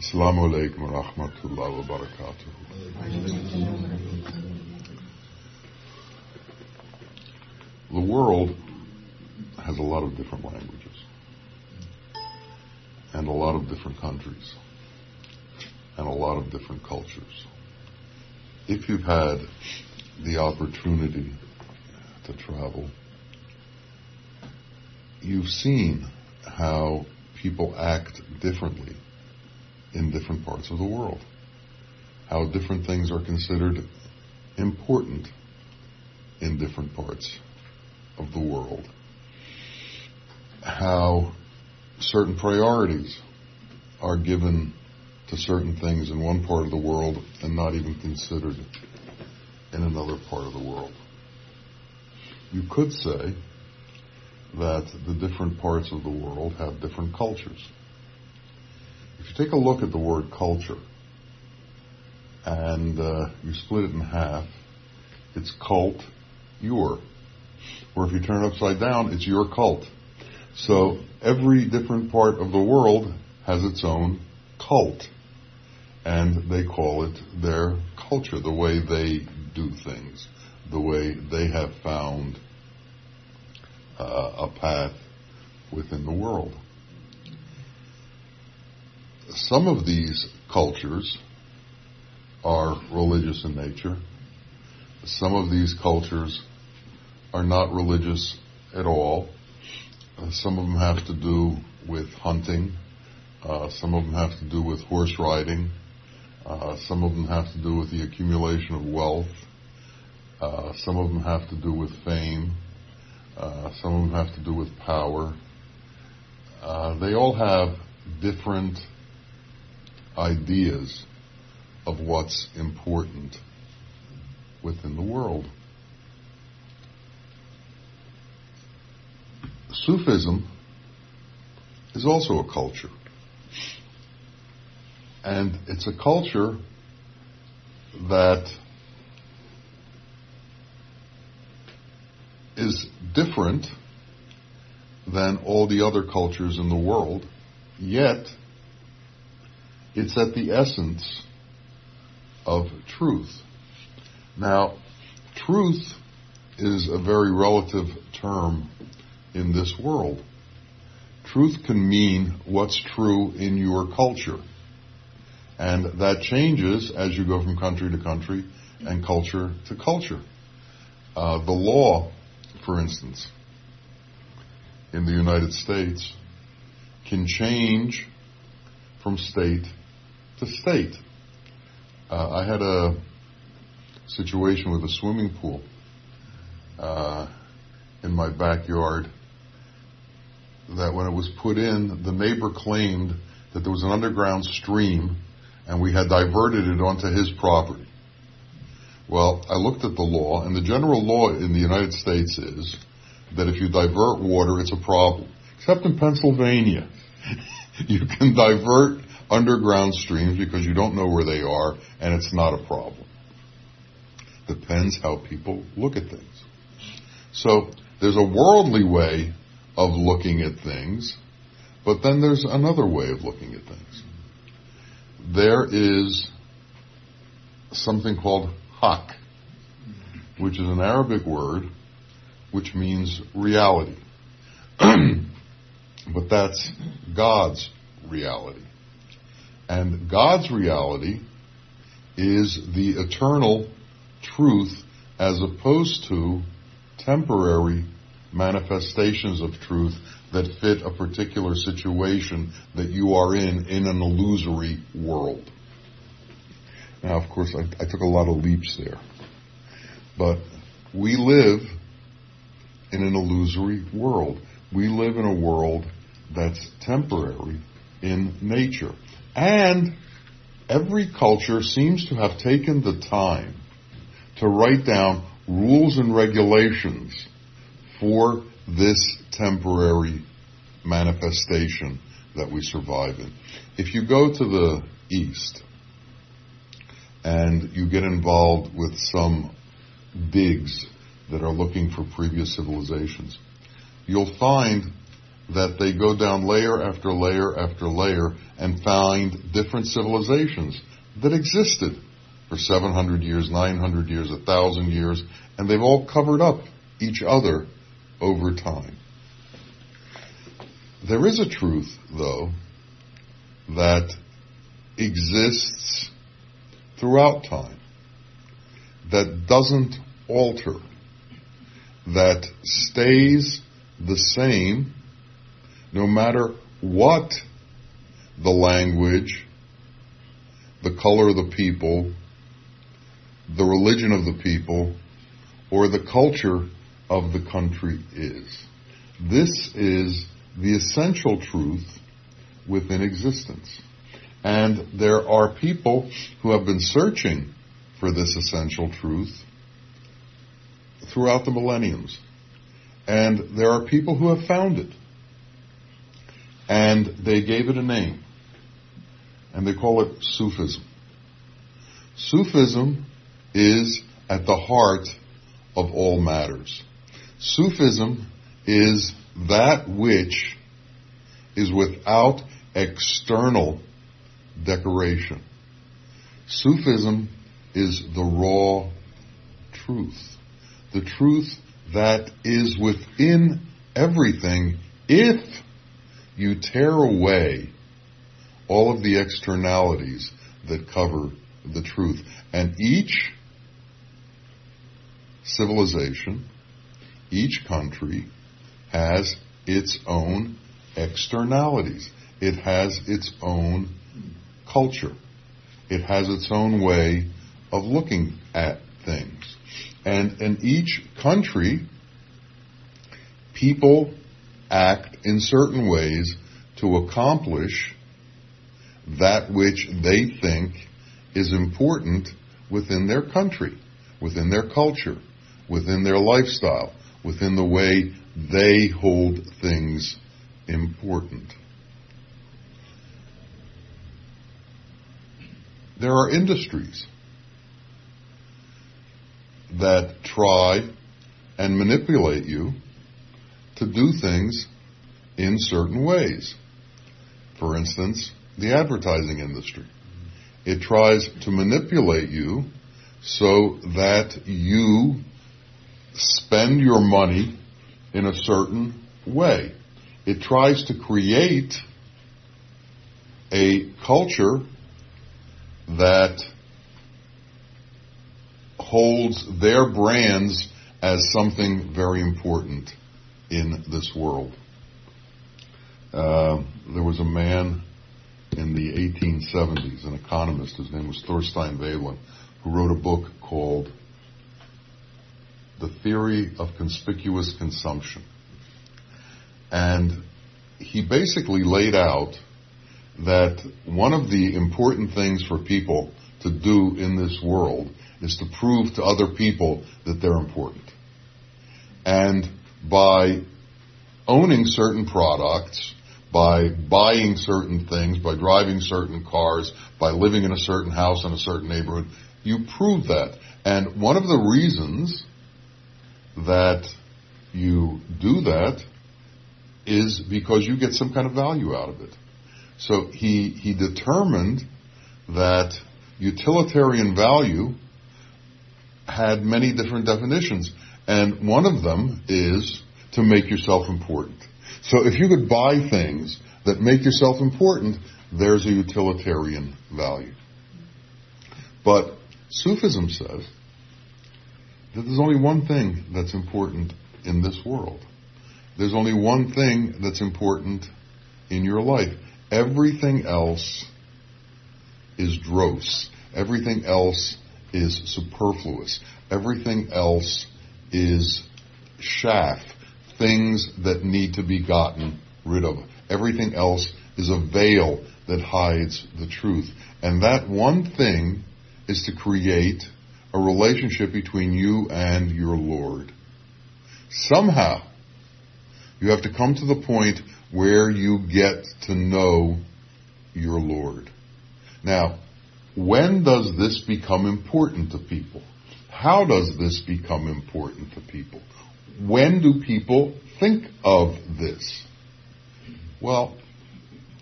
Assalamu alaikum wa rahmatullahi wa barakatuh. The world has a lot of different languages and a lot of different countries and a lot of different cultures. If you've had the opportunity to travel, you've seen how people act differently in different parts of the world, how different things are considered important in different parts of the world, how certain priorities are given to certain things in one part of the world and not even considered in another part of the world. You could say that the different parts of the world have different cultures. If you take a look at the word culture and you split it in half, it's cult, your. Or if you turn it upside down, it's your cult. So every different part of the world has its own cult. And they call it their culture, the way they do things, the way they have found a path within the world. Some of these cultures are religious in nature. Some of these cultures are not religious at all. Some of them have to do with hunting. Some of them have to do with horse riding. Some of them have to do with the accumulation of wealth. Some of them have to do with fame. Some of them have to do with power. They all have different ideas of what's important within the world. Sufism is also a culture. And it's a culture that is different than all the other cultures in the world, yet it's at the essence of truth. Now, truth is a very relative term in this world. Truth can mean what's true in your culture. And that changes as you go from country to country and culture to culture. The law, for instance, in the United States can change from state to state. I had a situation with a swimming pool in my backyard that when it was put in, the neighbor claimed that there was an underground stream and we had diverted it onto his property. Well, I looked at the law, and the general law in the United States is that if you divert water, it's a problem. Except in Pennsylvania. You can divert underground streams because you don't know where they are, and it's not a problem. Depends how people look at things. So there's a worldly way of looking at things, but then there's another way of looking at things. There is something called Haq, which is an Arabic word which means reality. But that's God's reality. And God's reality is the eternal truth as opposed to temporary manifestations of truth that fit a particular situation that you are in an illusory world. Now, of course, I took a lot of leaps there. But we live in an illusory world. We live in a world that's temporary in nature. And every culture seems to have taken the time to write down rules and regulations for this temporary manifestation that we survive in. If you go to the East and you get involved with some digs that are looking for previous civilizations, you'll find that they go down layer after layer after layer and find different civilizations that existed for 700 years, 900 years, 1,000 years, and they've all covered up each other over time. There is a truth, though, that exists throughout time, that doesn't alter, that stays the same no matter what the language, the color of the people, the religion of the people, or the culture of the country is. This is the essential truth within existence. And there are people who have been searching for this essential truth throughout the millenniums. And there are people who have found it. And they gave it a name. And they call it Sufism. Sufism is at the heart of all matters. Sufism is that which is without external decoration. Sufism is the raw truth. The truth that is within everything if you tear away all of the externalities that cover the truth. And each civilization, each country has its own externalities. It has its own culture. It has its own way of looking at things. And in each country, people act in certain ways to accomplish that which they think is important within their country, within their culture, within their lifestyle, within the way they hold things important. There are industries that try and manipulate you to do things in certain ways. For instance, the advertising industry. It tries to manipulate you so that you spend your money in a certain way. It tries to create a culture that holds their brands as something very important in this world. There was a man in the 1870s, an economist, his name was Thorstein Veblen, who wrote a book called The Theory of Conspicuous Consumption. And he basically laid out that one of the important things for people to do in this world is to prove to other people that they're important. And by owning certain products, by buying certain things, by driving certain cars, by living in a certain house in a certain neighborhood, you prove that. And one of the reasons that you do that is because you get some kind of value out of it. So he determined that utilitarian value had many different definitions, and one of them is to make yourself important. So if you could buy things that make yourself important, there's a utilitarian value. But Sufism says that there's only one thing that's important in this world. There's only one thing that's important in your life. Everything else is dross. Everything else is superfluous. Everything else is chaff, things that need to be gotten rid of. Everything else is a veil that hides the truth. And that one thing is to create a relationship between you and your Lord. Somehow, you have to come to the point where you get to know your Lord. Now, when does this become important to people? How does this become important to people? When do people think of this? Well,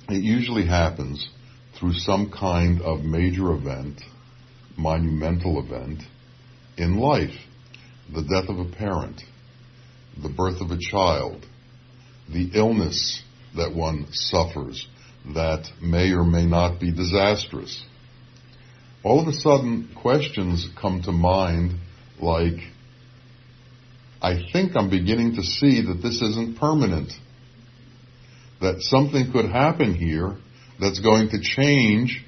it usually happens through some kind of major event, monumental event in life. The death of a parent, the birth of a child, the illness that one suffers that may or may not be disastrous. All of a sudden, questions come to mind like, I think I'm beginning to see that this isn't permanent, that something could happen here that's going to change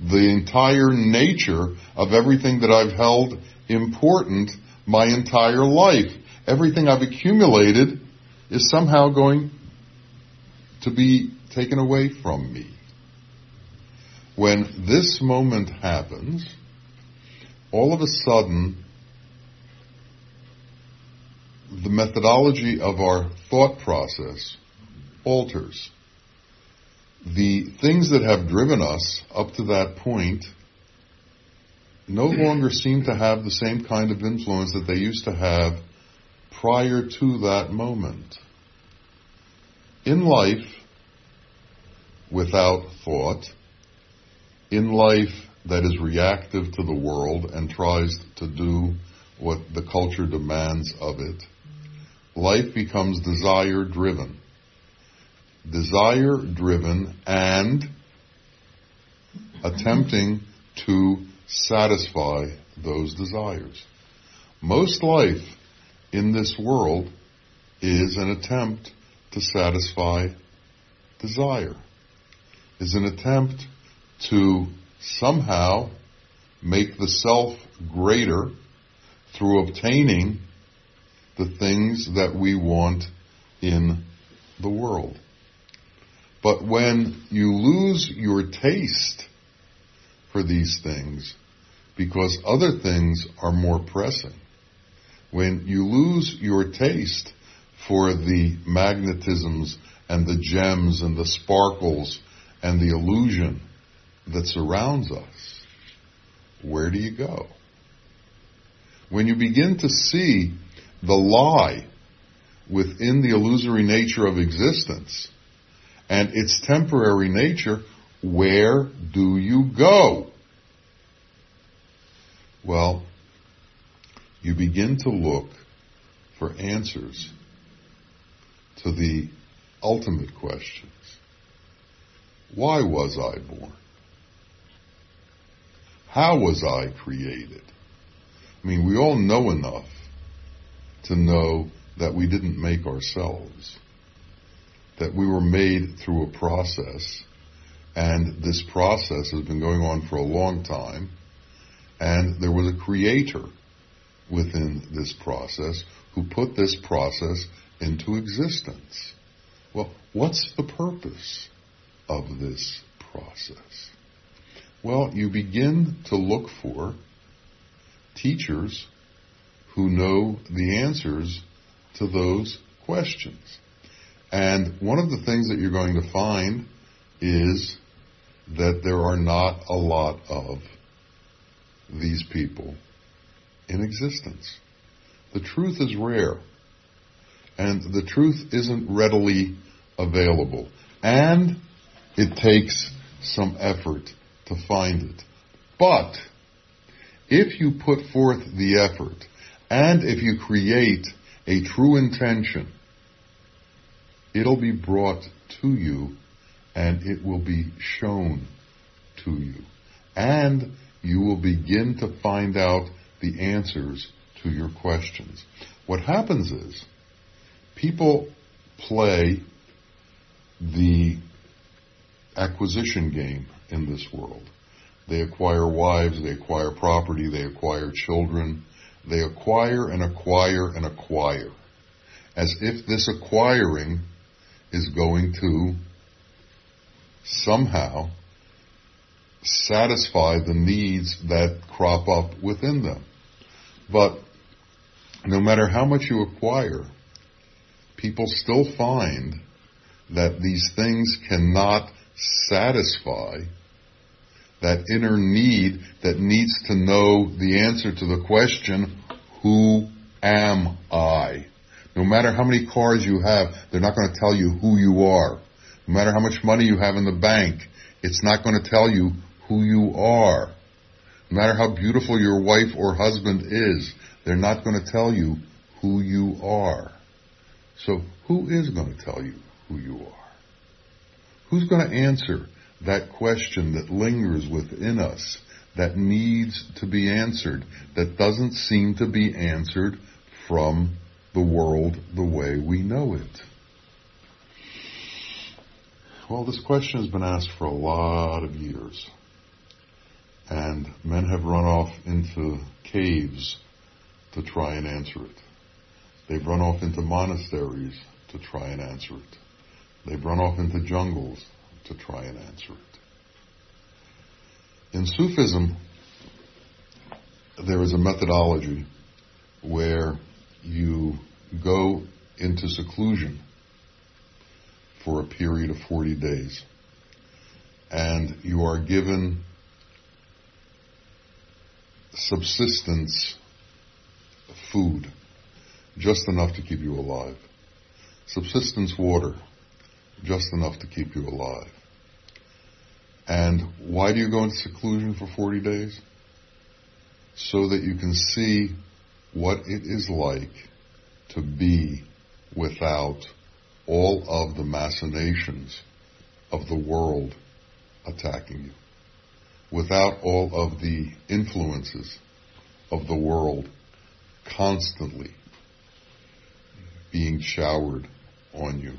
the entire nature of everything that I've held important my entire life. Everything I've accumulated is somehow going to be taken away from me. When this moment happens, all of a sudden, the methodology of our thought process alters. The things that have driven us up to that point no longer seem to have the same kind of influence that they used to have prior to that moment. In life, without thought, in life that is reactive to the world and tries to do what the culture demands of it, life becomes desire-driven. Desire-driven and attempting to satisfy those desires. Most life in this world is an attempt to satisfy desire, is an attempt to somehow make the self greater through obtaining the things that we want in the world. But when you lose your taste for these things because other things are more pressing, when you lose your taste for the magnetisms and the gems and the sparkles and the illusion that surrounds us, where do you go? When you begin to see the lie within the illusory nature of existence and its temporary nature, where do you go? Well, you begin to look for answers to the ultimate questions. Why was I born? How was I created? I mean, we all know enough to know that we didn't make ourselves, that we were made through a process, and this process has been going on for a long time, and there was a creator within this process who put this process into existence. Well, what's the purpose of this process? Well, you begin to look for teachers who know the answers to those questions. And one of the things that you're going to find is that there are not a lot of these people in existence. The truth is rare, and the truth isn't readily available, and it takes some effort to find it. But if you put forth the effort, and if you create a true intention, it'll be brought to you, and it will be shown to you. And you will begin to find out the answers to your questions. What happens is, people play the acquisition game in this world. They acquire wives, they acquire property, they acquire children. They acquire and acquire and acquire, as if this acquiring is going to somehow satisfy the needs that crop up within them. But no matter how much you acquire, people still find that these things cannot satisfy that inner need that needs to know the answer to the question, who am I? No matter how many cars you have, they're not going to tell you who you are. No matter how much money you have in the bank, it's not going to tell you who you are. No matter how beautiful your wife or husband is, they're not going to tell you who you are. So who is going to tell you who you are? Who's going to answer that question that lingers within us, that needs to be answered, that doesn't seem to be answered from the world the way we know it? Well, this question has been asked for a lot of years, and men have run off into caves to try and answer it. They've run off into monasteries to try and answer it. They've run off into jungles to try and answer it. In Sufism, there is a methodology where you go into seclusion for a period of 40 days, and you are given subsistence food, just enough to keep you alive. Subsistence water, just enough to keep you alive. And why do you go into seclusion for 40 days? So that you can see what it is like to be without all of the machinations of the world attacking you, without all of the influences of the world constantly being showered on you,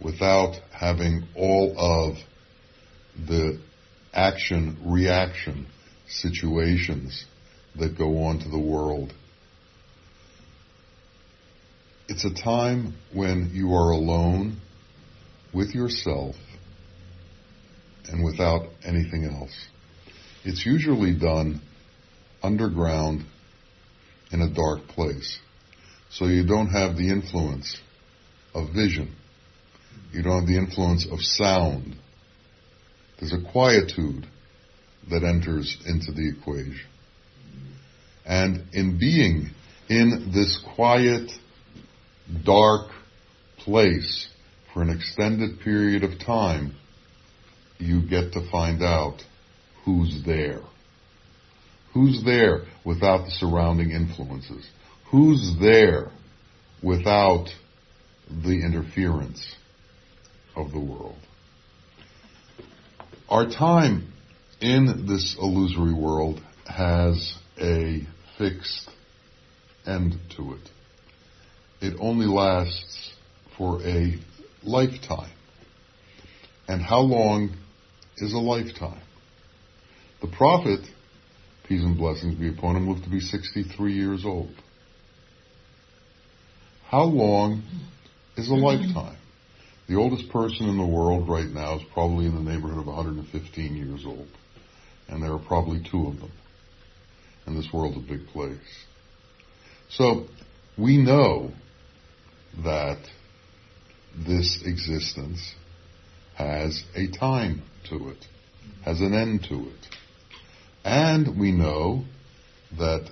without having all of the action-reaction situations that go on to the world. It's a time when you are alone with yourself and without anything else. It's usually done underground in a dark place, so you don't have the influence of vision. You don't have the influence of sound. There's a quietude that enters into the equation. And in being in this quiet, dark place for an extended period of time, you get to find out who's there. Who's there without the surrounding influences? Who's there without the interference of the world? Our time in this illusory world has a fixed end to it. It only lasts for a lifetime. And how long is a lifetime? The Prophet, peace and blessings be upon him, lived to be 63 years old. How long is a lifetime? The oldest person in the world right now is probably in the neighborhood of 115 years old. And there are probably two of them. And this world's a big place. So we know that this existence has a time to it, has an end to it. And we know that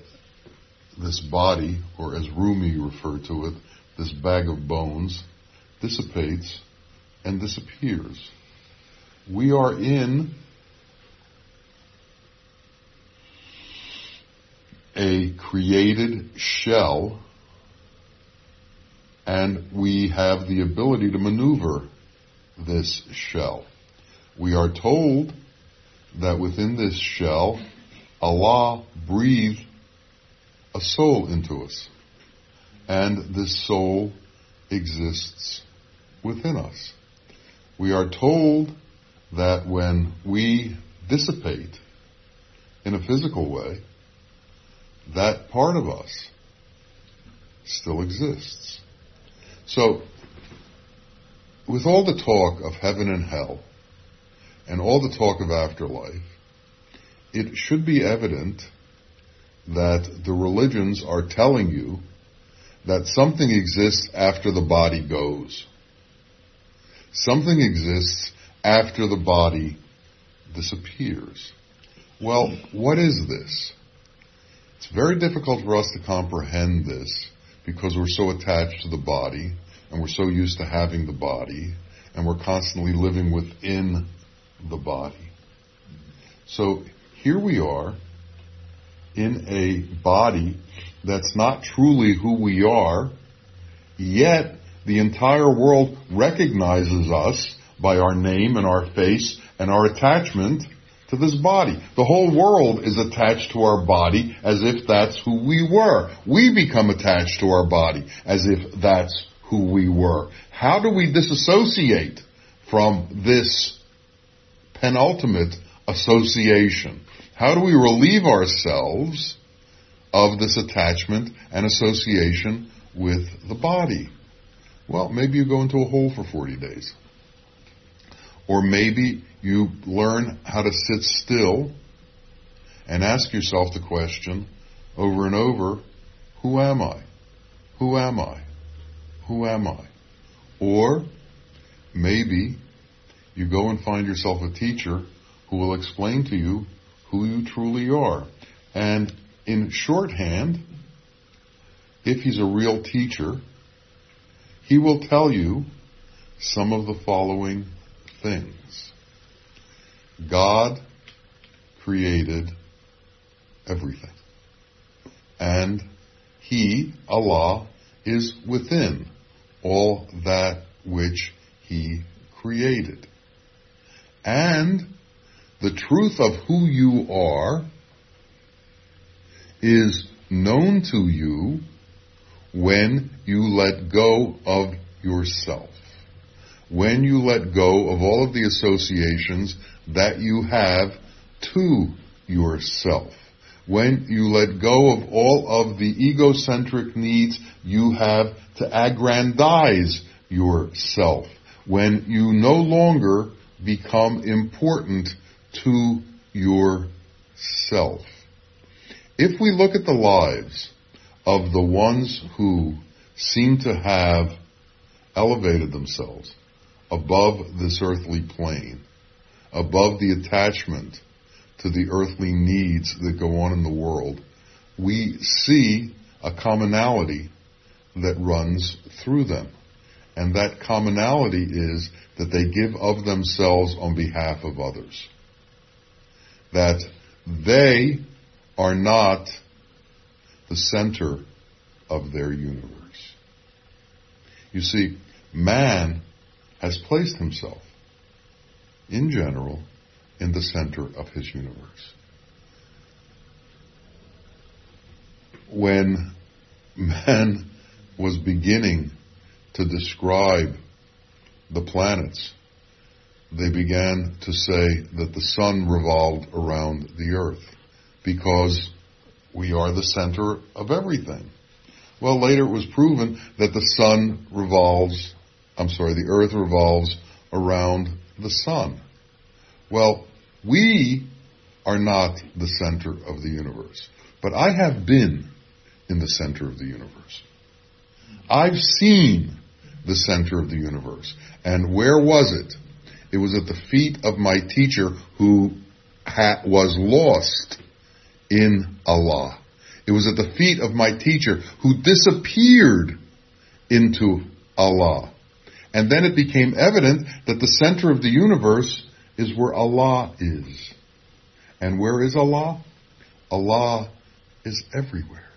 this body, or as Rumi referred to it, this bag of bones, dissipates and disappears. We are in a created shell, and we have the ability to maneuver this shell. We are told that within this shell, Allah breathed a soul into us, and this soul exists within us. We are told that when we dissipate in a physical way, that part of us still exists. So, with all the talk of heaven and hell, and all the talk of afterlife, it should be evident that the religions are telling you that something exists after the body goes. Something exists after the body disappears. Well, what is this? It's very difficult for us to comprehend this because we're so attached to the body, and we're so used to having the body, and we're constantly living within the body. So here we are in a body that's not truly who we are, yet the entire world recognizes us by our name and our face and our attachment to this body. The whole world is attached to our body as if that's who we were. We become attached to our body as if that's who we were. How do we disassociate from this penultimate association? How do we relieve ourselves of this attachment and association with the body? Well, maybe you go into a hole for 40 days. Or maybe you learn how to sit still and ask yourself the question over and over, who am I? Who am I? Who am I? Or maybe you go and find yourself a teacher who will explain to you who you truly are. And in shorthand, if he's a real teacher, he will tell you some of the following things. God created everything. And He, Allah, is within all that which He created. And the truth of who you are is known to you when you let go of yourself, when you let go of all of the associations that you have to yourself, when you let go of all of the egocentric needs you have to aggrandize yourself, when you no longer become important to yourself. If we look at the lives of the ones who seem to have elevated themselves above this earthly plane, above the attachment to the earthly needs that go on in the world, we see a commonality that runs through them. And that commonality is that they give of themselves on behalf of others. That they are not the center of their universe. You see, man has placed himself, in general, in the center of his universe. When man was beginning to describe the planets, they began to say that the sun revolved around the earth because we are the center of everything. Well, later it was proven that the earth revolves around the sun. Well, we are not the center of the universe. But I have been in the center of the universe. I've seen the center of the universe. And where was it? It was at the feet of my teacher who was lost in Allah. It was at the feet of my teacher who disappeared into Allah. And then it became evident that the center of the universe is where Allah is. And where is Allah? Allah is everywhere.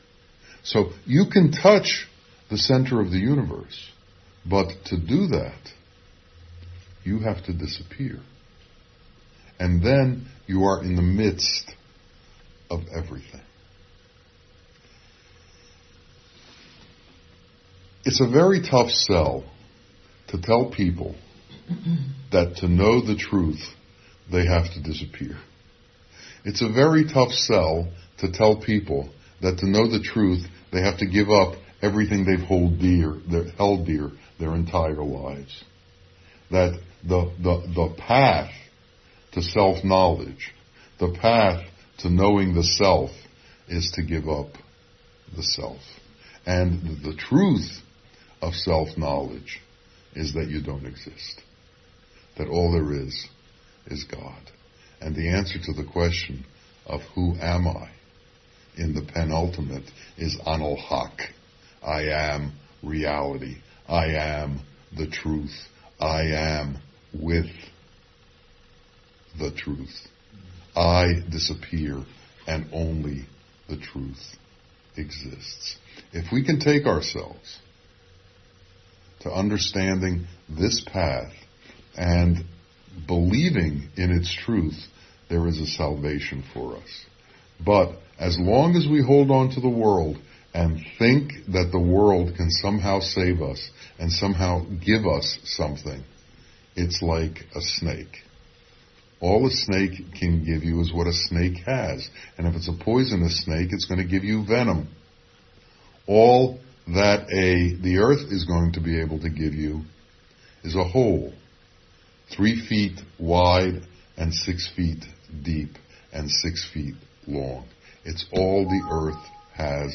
So you can touch the center of the universe, but to do that, you have to disappear. And then you are in the midst of everything. It's a very tough sell to tell people that to know the truth, they have to disappear. It's a very tough sell to tell people that to know the truth, they have to give up everything they've held dear their entire lives. That the path to self-knowledge, the path to knowing the self, is to give up the self. And the truth of self-knowledge is that you don't exist. That all there is God. And the answer to the question of who am I in the penultimate is Anul Haq. I am reality. I am the truth. I am with the truth. I disappear and only the truth exists. If we can take ourselves to understanding this path and believing in its truth, there is a salvation for us. But as long as we hold on to the world and think that the world can somehow save us and somehow give us something, it's like a snake. All a snake can give you is what a snake has. And if it's a poisonous snake, it's going to give you venom. All that the earth is going to be able to give you is a hole 3 feet wide and 6 feet deep and 6 feet long. It's all the earth has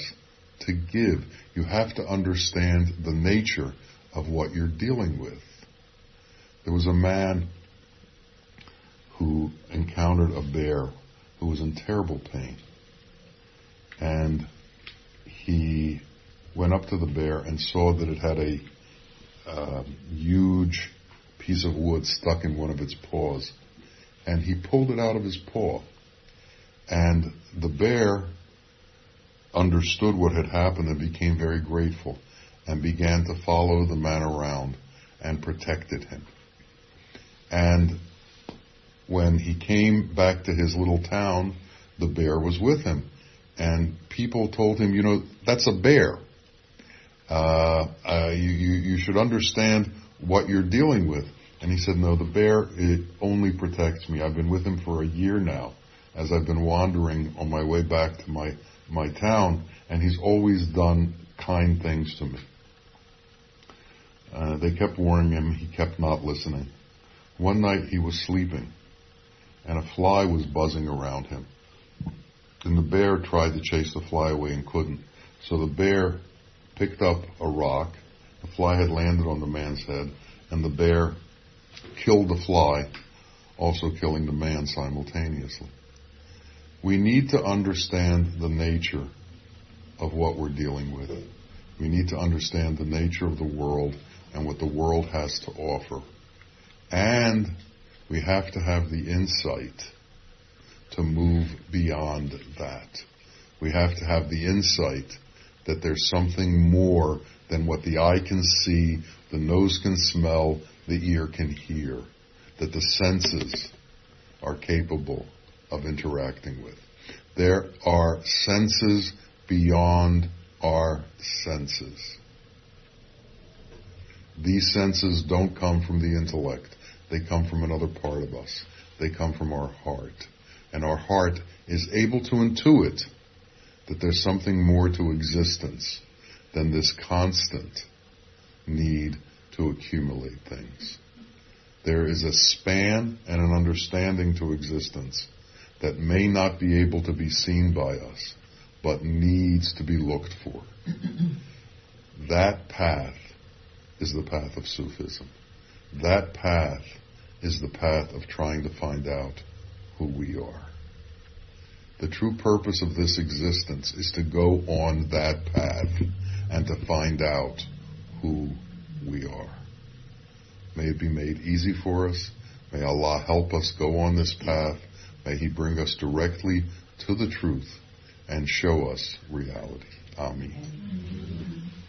to give. You have to understand the nature of what you're dealing with. There was a man who encountered a bear who was in terrible pain. And he went up to the bear and saw that it had a huge piece of wood stuck in one of its paws. And he pulled it out of his paw. And the bear understood what had happened and became very grateful and began to follow the man around and protected him. And when he came back to his little town, the bear was with him. And people told him, that's a bear. You should understand what you're dealing with. And he said, no, the bear, it only protects me. I've been with him for a year now as I've been wandering on my way back to my town, and he's always done kind things to me. They kept warning him. He kept not listening. One night he was sleeping, and a fly was buzzing around him. And the bear tried to chase the fly away and couldn't. So the bear picked up a rock. The fly had landed on the man's head, and the bear killed the fly, also killing the man simultaneously. We need to understand the nature of what we're dealing with. We need to understand the nature of the world and what the world has to offer. And we have to have the insight to move beyond that. We have to have the insight that there's something more than what the eye can see, the nose can smell, the ear can hear, that the senses are capable of interacting with. There are senses beyond our senses. These senses don't come from the intellect. They come from another part of us. They come from our heart. And our heart is able to intuit that there's something more to existence than this constant need to accumulate things. There is a span and an understanding to existence that may not be able to be seen by us, but needs to be looked for. That path is the path of Sufism. That path is the path of trying to find out who we are. The true purpose of this existence is to go on that path and to find out who we are. May it be made easy for us. May Allah help us go on this path. May He bring us directly to the truth and show us reality. Ameen.